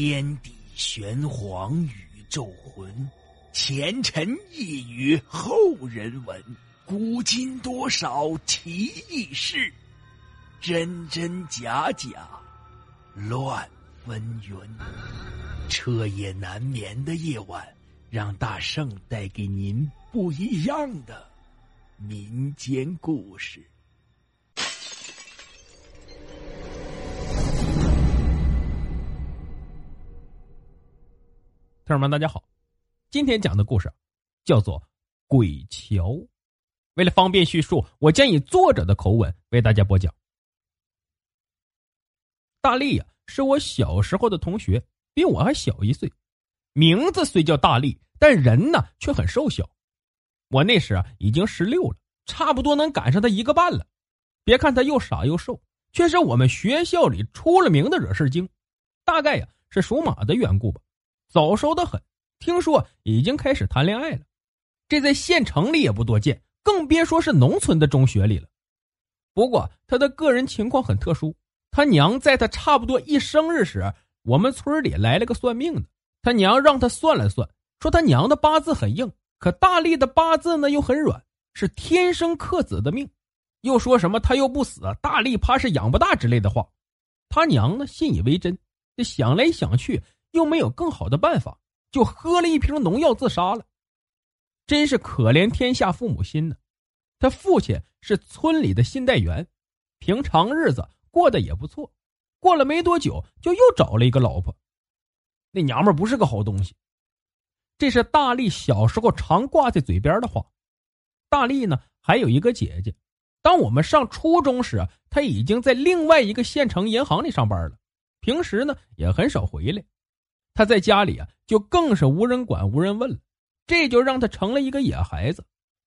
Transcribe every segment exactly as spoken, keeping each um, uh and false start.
天地玄黄宇宙魂，前尘一语后人闻，古今多少奇异事，真真假假乱纷纭。彻夜难眠的夜晚，让大圣带给您不一样的民间故事。朋友们大家好，今天讲的故事叫做鬼桥。为了方便叙述，我将以作者的口吻为大家播讲。大力啊，是我小时候的同学，比我还小一岁，名字虽叫大力，但人呢却很瘦小。我那时啊已经十六了，差不多能赶上他一个半了。别看他又傻又瘦，却是我们学校里出了名的惹事精。大概呀、啊、是属马的缘故吧，早熟得很，听说已经开始谈恋爱了，这在县城里也不多见，更别说是农村的中学里了。不过他的个人情况很特殊，他娘在他差不多一生日时，我们村里来了个算命的，他娘让他算了算，说他娘的八字很硬，可大力的八字呢又很软，是天生克子的命，又说什么他又不死，大力怕是养不大之类的话。他娘呢信以为真，这想来想去又没有更好的办法，就喝了一瓶农药自杀了。真是可怜天下父母心呢。他父亲是村里的信贷员，平常日子过得也不错，过了没多久就又找了一个老婆。那娘们不是个好东西，这是大力小时候常挂在嘴边的话。大力呢还有一个姐姐，当我们上初中时，她已经在另外一个县城银行里上班了，平时呢也很少回来。他在家里啊，就更是无人管无人问了，这就让他成了一个野孩子，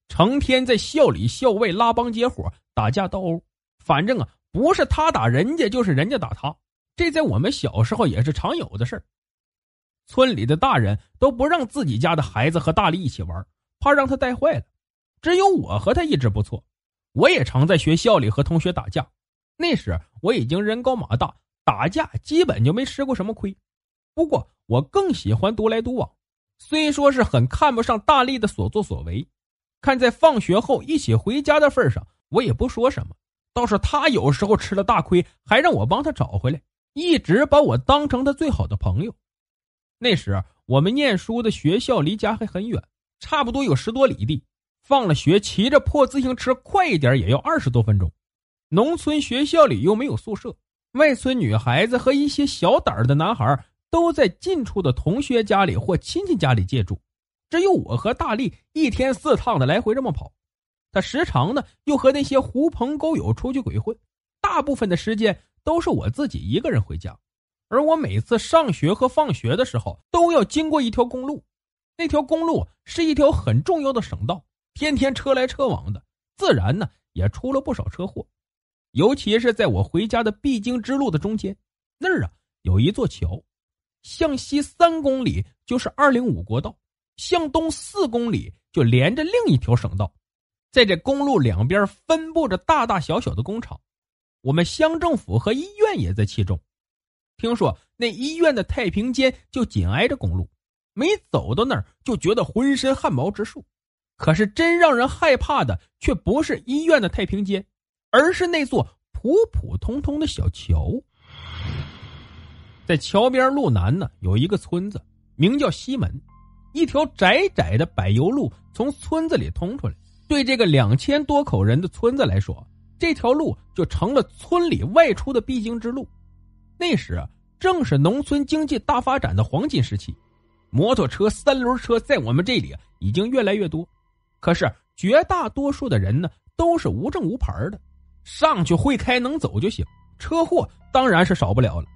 成天在校里校外拉帮结伙，打架斗殴，反正啊，不是他打人家，就是人家打他，这在我们小时候也是常有的事儿。村里的大人都不让自己家的孩子和大力一起玩，怕让他带坏了。只有我和他一直不错，我也常在学校里和同学打架，那时我已经人高马大，打架基本就没吃过什么亏。不过我更喜欢独来独往，虽说是很看不上大力的所作所为，看在放学后一起回家的份上，我也不说什么。倒是他有时候吃了大亏，还让我帮他找回来，一直把我当成他最好的朋友。那时我们念书的学校离家还很远，差不多有十多里地，放了学骑着破自行车快一点也要二十多分钟。农村学校里又没有宿舍，外村女孩子和一些小胆的男孩都在近处的同学家里或亲戚家里借住，只有我和大力一天四趟的来回这么跑。他时常呢又和那些狐朋狗友出去鬼混，大部分的时间都是我自己一个人回家。而我每次上学和放学的时候都要经过一条公路，那条公路是一条很重要的省道，天天车来车往的，自然呢也出了不少车祸。尤其是在我回家的必经之路的中间，那儿啊有一座桥，向西三公里就是二零五国道，向东四公里就连着另一条省道。在这公路两边分布着大大小小的工厂，我们乡政府和医院也在其中。听说那医院的太平间就紧挨着公路，没走到那儿就觉得浑身汗毛直竖。可是真让人害怕的却不是医院的太平间，而是那座普普通通的小桥。在桥边路南呢有一个村子，名叫西门，一条窄窄的柏油路从村子里通出来。对这个两千多口人的村子来说，这条路就成了村里外出的必经之路。那时啊，正是农村经济大发展的黄金时期，摩托车三轮车在我们这里、啊、已经越来越多。可是绝大多数的人呢都是无证无牌的，上去会开能走就行，车祸当然是少不了了。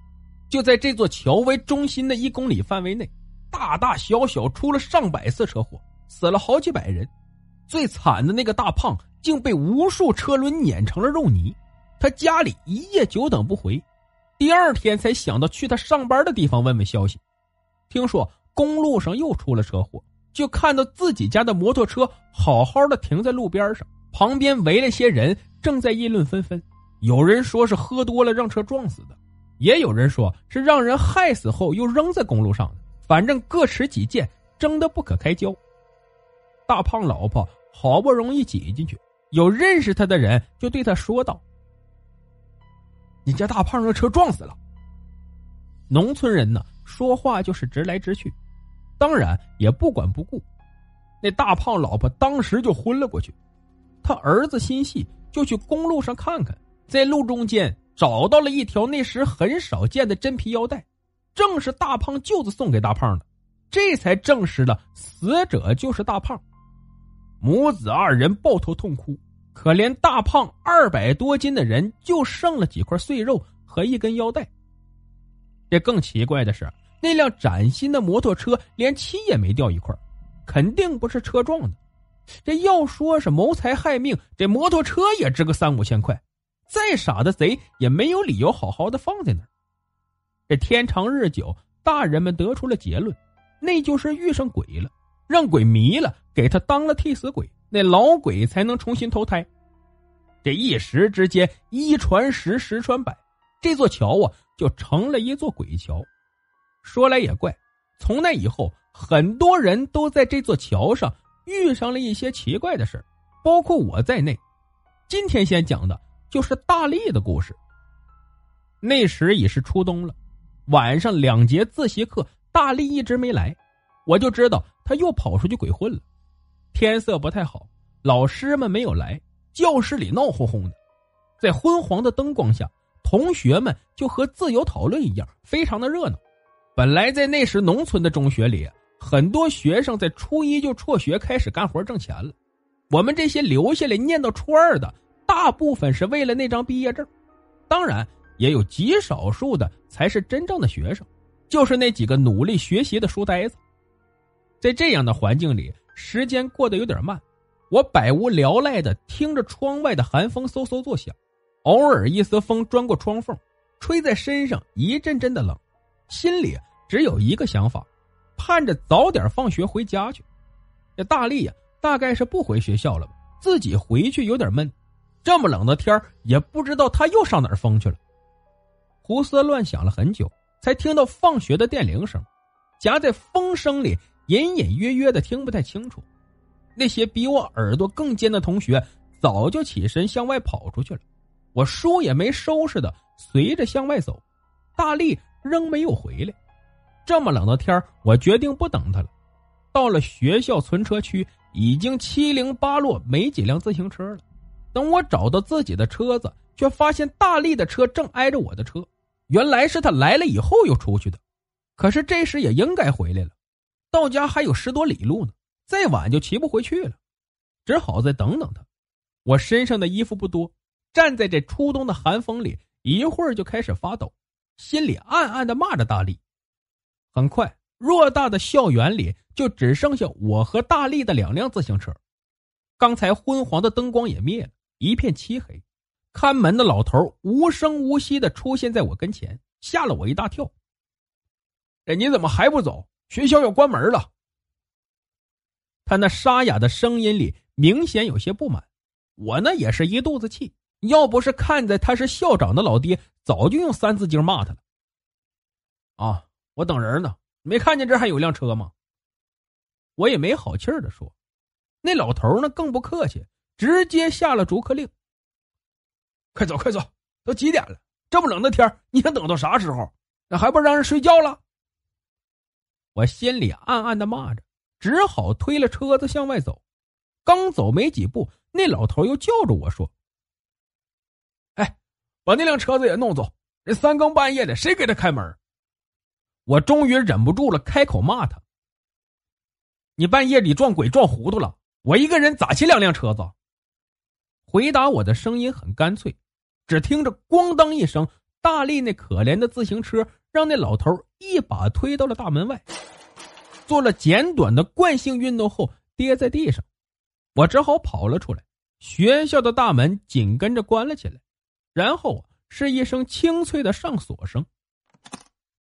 就在这座桥为中心的一公里范围内，大大小小出了上百次车祸，死了好几百人。最惨的那个大胖竟被无数车轮碾成了肉泥，他家里一夜久等不回，第二天才想到去他上班的地方问问消息。听说公路上又出了车祸，就看到自己家的摩托车好好的停在路边上，旁边围了些人正在议论纷纷，有人说是喝多了让车撞死的，也有人说是让人害死后又扔在公路上的，反正各持己见，争得不可开交。大胖老婆好不容易挤进去，有认识他的人就对他说道：“你家大胖让车撞死了。”农村人呢，说话就是直来直去，当然也不管不顾。那大胖老婆当时就昏了过去，他儿子心细，就去公路上看看，在路中间找到了一条那时很少见的真皮腰带，正是大胖舅子送给大胖的，这才证实了死者就是大胖。母子二人抱头痛哭，可怜大胖二百多斤的人就剩了几块碎肉和一根腰带。这更奇怪的是，那辆崭新的摩托车连漆也没掉一块，肯定不是车撞的。这要说是谋财害命，这摩托车也值个三五千块，再傻的贼也没有理由好好的放在那儿。这天长日久，大人们得出了结论，那就是遇上鬼了，让鬼迷了，给他当了替死鬼，那老鬼才能重新投胎。这一时之间，一传十，十传百，这座桥啊就成了一座鬼桥。说来也怪，从那以后，很多人都在这座桥上遇上了一些奇怪的事，包括我在内。今天先讲的就是大力的故事。那时已是初冬了，晚上两节自习课大力一直没来，我就知道他又跑出去鬼混了。天色不太好，老师们没有来，教室里闹哄哄的。在昏黄的灯光下，同学们就和自由讨论一样，非常的热闹。本来在那时农村的中学里，很多学生在初一就辍学开始干活挣钱了。我们这些留下来念到初二的，大部分是为了那张毕业证，当然也有极少数的才是真正的学生，就是那几个努力学习的书呆子。在这样的环境里，时间过得有点慢，我百无聊赖的听着窗外的寒风嗖嗖作响，偶尔一丝风钻过窗缝，吹在身上一阵阵的冷，心里只有一个想法，盼着早点放学回家去。这大力呀、啊，大概是不回学校了吧，自己回去有点闷，这么冷的天也不知道他又上哪儿疯去了。胡思乱想了很久，才听到放学的电铃声，夹在风声里隐隐约约的听不太清楚。那些比我耳朵更尖的同学早就起身向外跑出去了，我书也没收拾的随着向外走，大力仍没有回来。这么冷的天，我决定不等他了。到了学校存车区，已经七零八落没几辆自行车了。等我找到自己的车子，却发现大力的车正挨着我的车，原来是他来了以后又出去的，可是这时也应该回来了，到家还有十多里路呢，再晚就骑不回去了，只好再等等他。我身上的衣服不多，站在这初冬的寒风里，一会儿就开始发抖，心里暗暗地骂着大力。很快，偌大的校园里就只剩下我和大力的两辆自行车。刚才昏黄的灯光也灭了，一片漆黑。看门的老头无声无息地出现在我跟前，吓了我一大跳。哎，你怎么还不走？学校要关门了。他那沙哑的声音里明显有些不满，我呢也是一肚子气，要不是看在他是校长的老爹，早就用三字经骂他了。啊，我等人呢，没看见这还有辆车吗？我也没好气儿地说。那老头呢更不客气，直接下了逐客令。快走快走，都几点了，这么冷的天你想等到啥时候？那还不让人睡觉了？我心里暗暗地骂着，只好推了车子向外走。刚走没几步，那老头又叫着我说：哎，把那辆车子也弄走，这三更半夜的谁给他开门？我终于忍不住了，开口骂他：你半夜里撞鬼撞糊涂了，我一个人咋骑两辆车子？回答我的声音很干脆，只听着咣当一声，大力那可怜的自行车让那老头一把推到了大门外，做了简短的惯性运动后跌在地上。我只好跑了出来，学校的大门紧跟着关了起来，然后是一声清脆的上锁声。